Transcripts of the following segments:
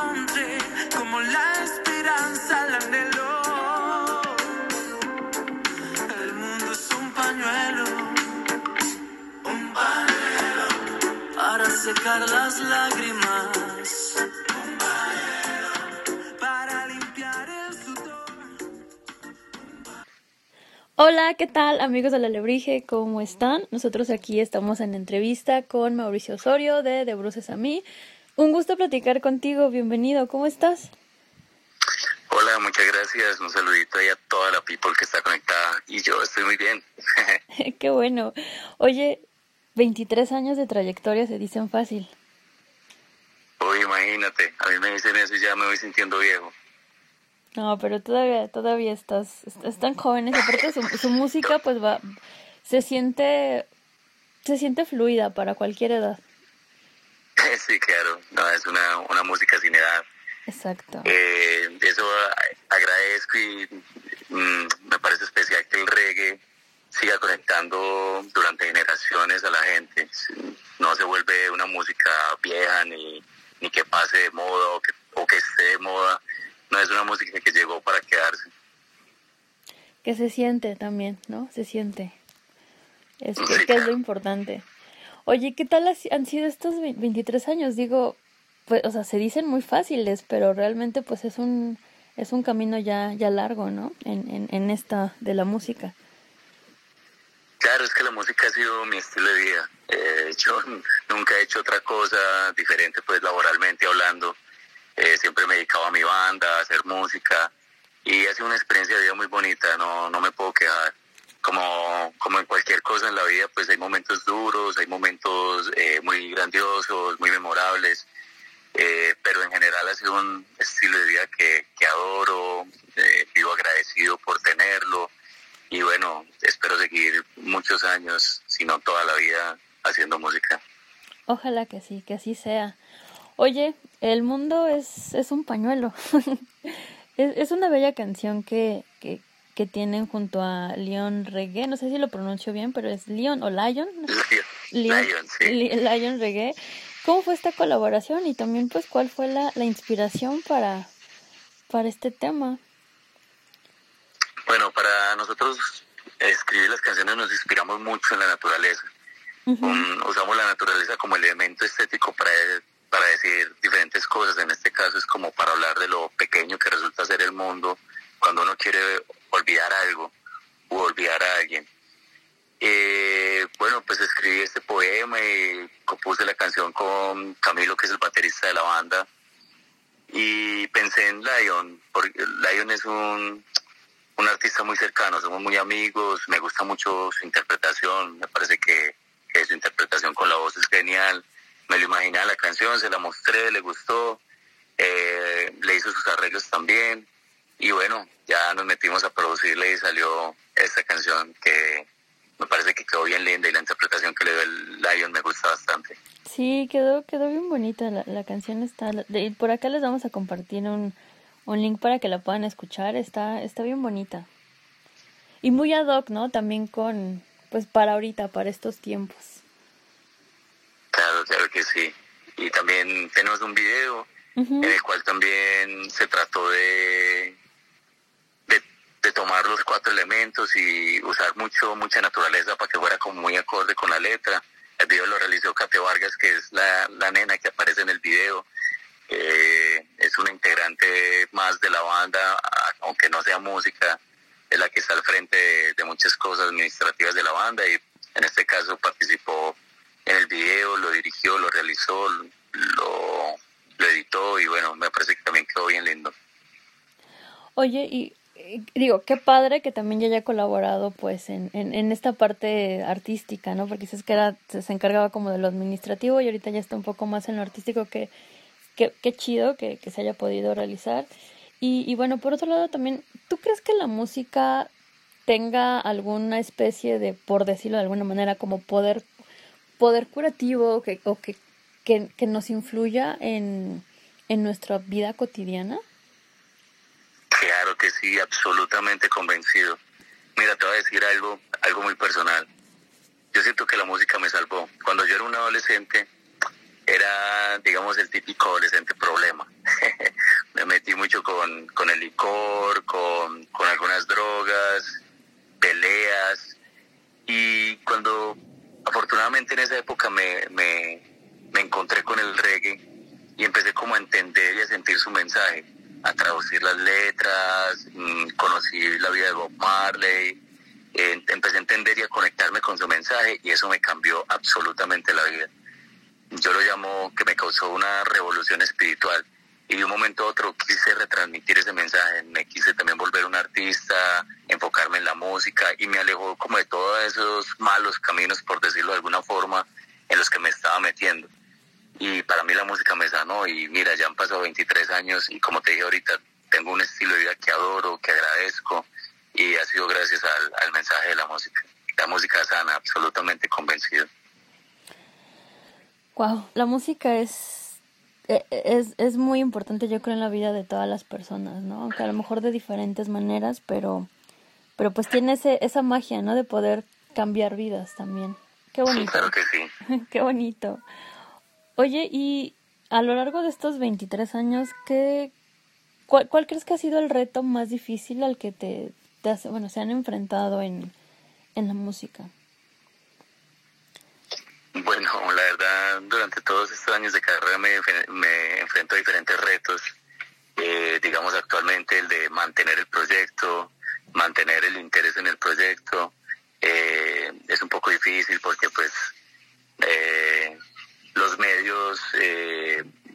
encontré como la esperanza, el anhelo. El mundo es un pañuelo para secar las lágrimas, un pañuelo para limpiar el sudor. Hola, ¿qué tal amigos de la Alebrije? ¿Cómo están? Nosotros aquí estamos en entrevista con Mauricio Osorio de Bruces a Mí. Un gusto platicar contigo, bienvenido, ¿cómo estás? Hola, muchas gracias, un saludito ahí a toda la people que está conectada y yo estoy muy bien. Qué bueno. Oye, 23 años de trayectoria se dicen fácil. Uy, imagínate, a mí me dicen eso y ya me voy sintiendo viejo. No, pero todavía estás tan jóvenes, aparte su música pues va, se siente fluida para cualquier edad. Sí, claro, no, es una música sin edad. Exacto. Eso agradezco y me parece especial que el reggae siga conectando durante generaciones a la gente. No se vuelve una música vieja ni que pase de moda o que esté de moda. No, es una música que llegó para quedarse. Que se siente también, ¿no? Se siente. Sí, que es lo importante. Oye, ¿qué tal han sido estos 23 años? Digo, pues, o sea, se dicen muy fáciles, pero realmente pues es un camino ya largo, ¿no? En esta de la música. Claro, es que la música ha sido mi estilo de vida. Yo nunca he hecho otra cosa diferente, pues laboralmente hablando. Siempre me he dedicado a mi banda, a hacer música, y ha sido una experiencia de vida muy bonita, no me puedo quejar. Como en cualquier cosa en la vida, pues hay momentos duros, hay momentos muy grandiosos, muy memorables, pero en general ha sido un estilo de vida que adoro, vivo agradecido por tenerlo, y bueno, espero seguir muchos años, si no toda la vida, haciendo música. Ojalá que así sea. Oye, el mundo es un pañuelo. es una bella canción que tienen junto a Lion Reggae, no sé si lo pronuncio bien, pero es Lion o Lion. Lion, sí. Lion Reggae. ¿Cómo fue esta colaboración y también pues cuál fue la inspiración para este tema? Bueno, para nosotros escribir las canciones nos inspiramos mucho en la naturaleza. Uh-huh. Usamos la naturaleza como elemento estético para decir diferentes cosas. En este caso es como para hablar de lo pequeño que resulta ser el mundo cuando uno quiere olvidar algo u olvidar a alguien. Bueno, pues escribí este poema y compuse la canción con Camilo, que es el baterista de la banda, y pensé en Lion, porque Lion es un artista muy cercano, somos muy amigos, me gusta mucho su interpretación, me parece que su interpretación con la voz es genial, me lo imaginaba la canción, se la mostré, le gustó, le hizo sus arreglos también. Y bueno, ya nos metimos a producirle y salió esta canción que me parece que quedó bien linda y la interpretación que le dio el Lion me gusta bastante. Sí, quedó bien bonita, la canción está... por acá les vamos a compartir un link para que la puedan escuchar, está bien bonita. Y muy ad hoc, ¿no? También pues para ahorita, para estos tiempos. Claro que sí. Y también tenemos un video, uh-huh, en el cual también se trató de tomar los 4 elementos y usar mucha naturaleza para que fuera como muy acorde con la letra. El video lo realizó Cate Vargas, que es la nena que aparece en el video. Es una integrante más de la banda, aunque no sea música, es la que está al frente de muchas cosas administrativas de la banda, y en este caso participó en el video, lo dirigió, lo realizó, lo editó, y bueno, me parece que también quedó bien lindo. Oye, y digo, qué padre que también ya haya colaborado pues en esta parte artística, ¿no? Porque dices que se encargaba como de lo administrativo y ahorita ya está un poco más en lo artístico, que chido que se haya podido realizar. Y bueno, por otro lado también, ¿tú crees que la música tenga alguna especie de, por decirlo de alguna manera, como poder curativo que nos influya en nuestra vida cotidiana? Claro que sí, absolutamente convencido. Mira, te voy a decir algo muy personal. Yo siento que la música me salvó. Cuando yo era un adolescente, era, digamos, el típico adolescente problema. y mucho con el licor, con algunas drogas, peleas. Y cuando afortunadamente en esa época me encontré con el reggae y empecé como a entender y a sentir su mensaje, a traducir las letras, conocí la vida de Bob Marley, empecé a entender y a conectarme con su mensaje, y eso me cambió absolutamente la vida. Yo lo llamo que me causó una revolución espiritual, y de un momento a otro quise retransmitir ese mensaje, me quise también volver un artista, enfocarme en la música, y me alejó como de todos esos malos caminos, por decirlo de alguna forma, en los que me estaba metiendo. Y para mí la música me sanó, y mira, ya han pasado 23 años, y como te dije ahorita, tengo un estilo de vida que adoro, que agradezco, y ha sido gracias al mensaje de la música. La música sana, absolutamente convencido. Wow, la música es muy importante, yo creo, en la vida de todas las personas, ¿no? Aunque a lo mejor de diferentes maneras, pero pues tiene esa magia, ¿no? De poder cambiar vidas también. Qué bonito. Sí, claro que sí. Qué bonito. Oye, y a lo largo de estos 23 años, ¿cuál crees que ha sido el reto más difícil al que se han enfrentado en la música? Bueno, la verdad, durante todos estos años de carrera me enfrento a diferentes retos. Digamos, actualmente el de mantener el proyecto, mantener el interés en el proyecto. Es un poco difícil porque, pues, los medios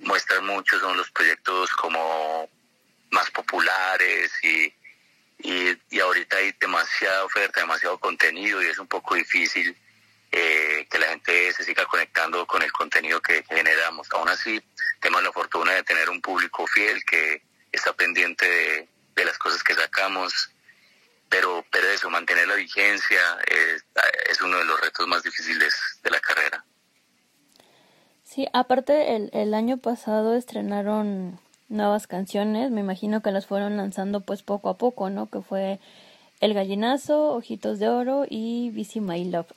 muestran mucho, son los proyectos como más populares y ahorita hay demasiada oferta, demasiado contenido, y es un poco difícil que la gente se siga conectando con el contenido que generamos. Aún así, tenemos la fortuna de tener un público fiel que está pendiente de las cosas que sacamos, pero eso, mantener la vigencia es uno de los retos más difíciles de la carrera. Sí, aparte el año pasado estrenaron nuevas canciones, me imagino que las fueron lanzando pues poco a poco, ¿no? Que fue El Gallinazo, Ojitos de Oro y Busy My Love.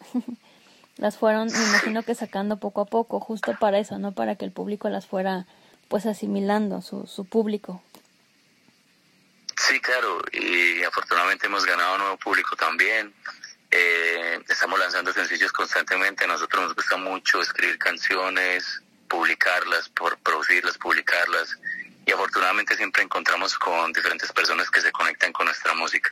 Las fueron, me imagino que sacando poco a poco, justo para eso, ¿no? Para que el público las fuera pues asimilando, su público. Sí, claro, y afortunadamente hemos ganado un nuevo público también. Estamos lanzando sencillos constantemente. A nosotros nos gusta mucho escribir canciones, publicarlas, producirlas, publicarlas, y afortunadamente siempre encontramos con diferentes personas que se conectan con nuestra música.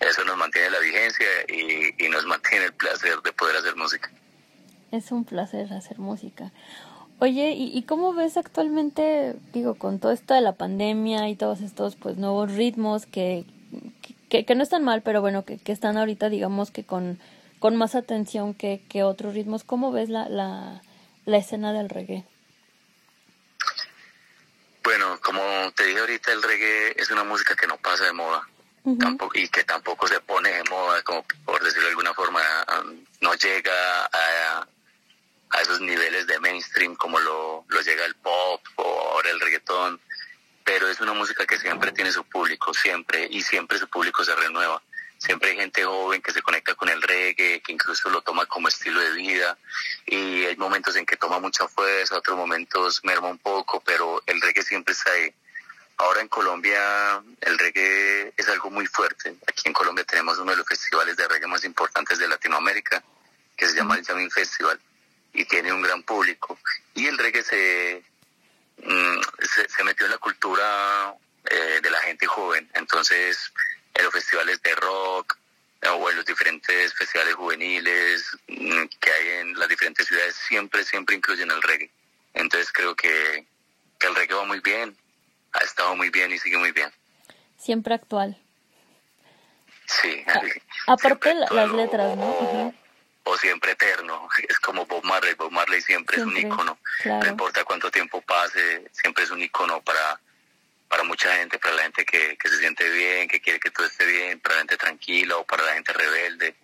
Eso nos mantiene la vigencia y nos mantiene el placer de poder hacer música. Es un placer hacer música. Oye, ¿y cómo ves actualmente, digo, con todo esto de la pandemia y todos estos pues nuevos ritmos que no están mal, pero bueno, que están ahorita, digamos, que con más atención que otros ritmos? ¿Cómo ves la escena del reggae? Bueno, como te dije ahorita, el reggae es una música que no pasa de moda. Uh-huh. Y que tampoco se pone de moda, como por decirlo de alguna forma, no llega a esos niveles de mainstream como lo llega el pop o ahora el reggaetón, pero es una música que siempre tiene su público, siempre, y siempre su público se renueva. Siempre hay gente joven que se conecta con el reggae, que incluso lo toma como estilo de vida, y hay momentos en que toma mucha fuerza, otros momentos merma un poco, pero el reggae siempre está ahí. Ahora en Colombia el reggae es algo muy fuerte. Aquí en Colombia tenemos uno de los festivales de reggae más importantes de Latinoamérica, que se llama el Jamming Festival, y tiene un gran público. Y el reggae se metió en la cultura de la gente joven. Entonces, en los festivales de rock o en los diferentes festivales juveniles que hay en las diferentes ciudades, siempre incluyen el reggae. Entonces creo que el reggae va muy bien. Ha estado muy bien y sigue muy bien. Siempre actual. Sí. Aparte actual, las letras, ¿no? Uh-huh. O siempre eterno. Es como Bob Marley. Bob Marley siempre es un ícono. Claro. No importa cuánto tiempo pase, siempre es un ícono para mucha gente, para la gente que se siente bien, que quiere que todo esté bien, para la gente tranquila o para la gente rebelde.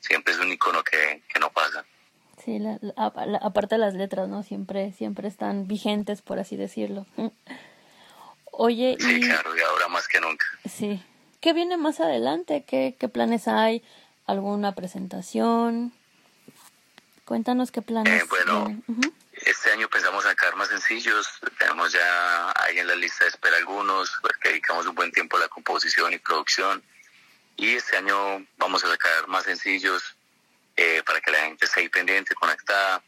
Siempre es un ícono que no pasa. Sí, aparte las letras, ¿no? Siempre están vigentes, por así decirlo. Oye, sí, claro, y ahora más que nunca. Sí. ¿Qué viene más adelante? ¿Qué planes hay? ¿Alguna presentación? Cuéntanos qué planes. Bueno, uh-huh. Este año pensamos sacar más sencillos, tenemos ya ahí en la lista de espera algunos, porque dedicamos un buen tiempo a la composición y producción, y este año vamos a sacar más sencillos para que la gente esté ahí pendiente, conectada.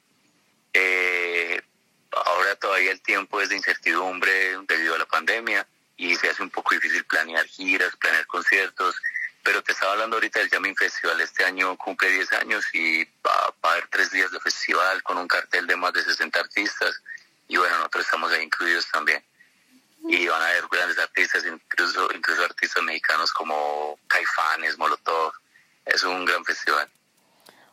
Ahora todavía el tiempo es de incertidumbre debido a la pandemia y se hace un poco difícil planear giras, planear conciertos, pero te estaba hablando ahorita del Jamming Festival. Este año cumple 10 años y va a haber 3 días de festival con un cartel de más de 60 artistas y bueno, nosotros estamos ahí incluidos también. Y van a haber grandes artistas, incluso artistas mexicanos como Caifanes, Molotov. Es un gran festival.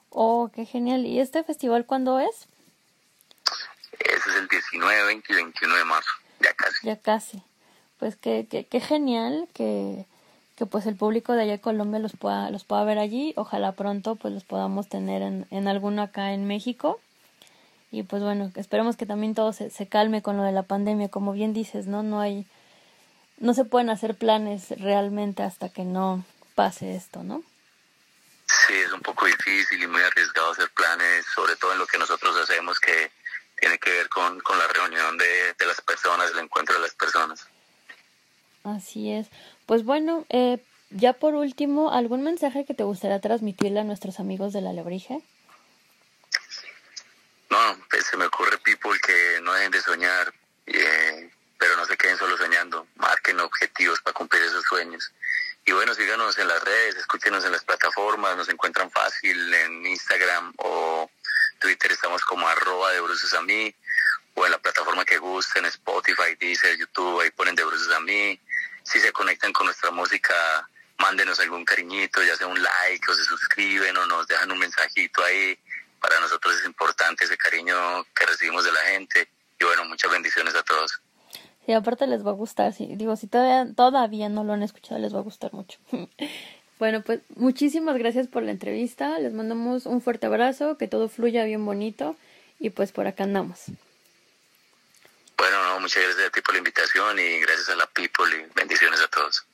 Oh, qué genial. ¿Y este festival cuándo es? Ese es el 19, 20 y 21 de marzo, ya casi. Ya casi. Pues qué genial que pues el público de allá de Colombia los pueda ver allí. Ojalá pronto pues los podamos tener en alguno acá en México. Y pues bueno, esperemos que también todo se calme con lo de la pandemia, como bien dices, ¿no? No se pueden hacer planes realmente hasta que no pase esto, ¿no? Sí, es un poco difícil y muy arriesgado hacer planes, sobre todo en lo que nosotros hacemos, que tiene que ver con la reunión de las personas, el encuentro de las personas. Así es. Pues bueno, ya por último, ¿algún mensaje que te gustaría transmitirle a nuestros amigos de la Alebrije? No, pues se me ocurre, people, que no dejen de soñar, pero no se queden solo soñando. Marquen objetivos para cumplir esos sueños. Y bueno, síganos en las redes, escúchenos en las plataformas, nos encuentran fácil en Instagram o Twitter, estamos como @De Bruces a Mí, o en la plataforma que gusten, Spotify, Deezer, YouTube, ahí ponen De Bruces a Mí. Si se conectan con nuestra música, mándenos algún cariñito, ya sea un like, o se suscriben, o nos dejan un mensajito ahí. Para nosotros es importante ese cariño que recibimos de la gente. Y bueno, muchas bendiciones a todos. Sí, aparte les va a gustar. Sí. Digo, si todavía no lo han escuchado, les va a gustar mucho. Bueno, pues muchísimas gracias por la entrevista. Les mandamos un fuerte abrazo, que todo fluya bien bonito. Y pues por acá andamos. Bueno, no, muchas gracias a ti por la invitación y gracias a la people y bendiciones a todos.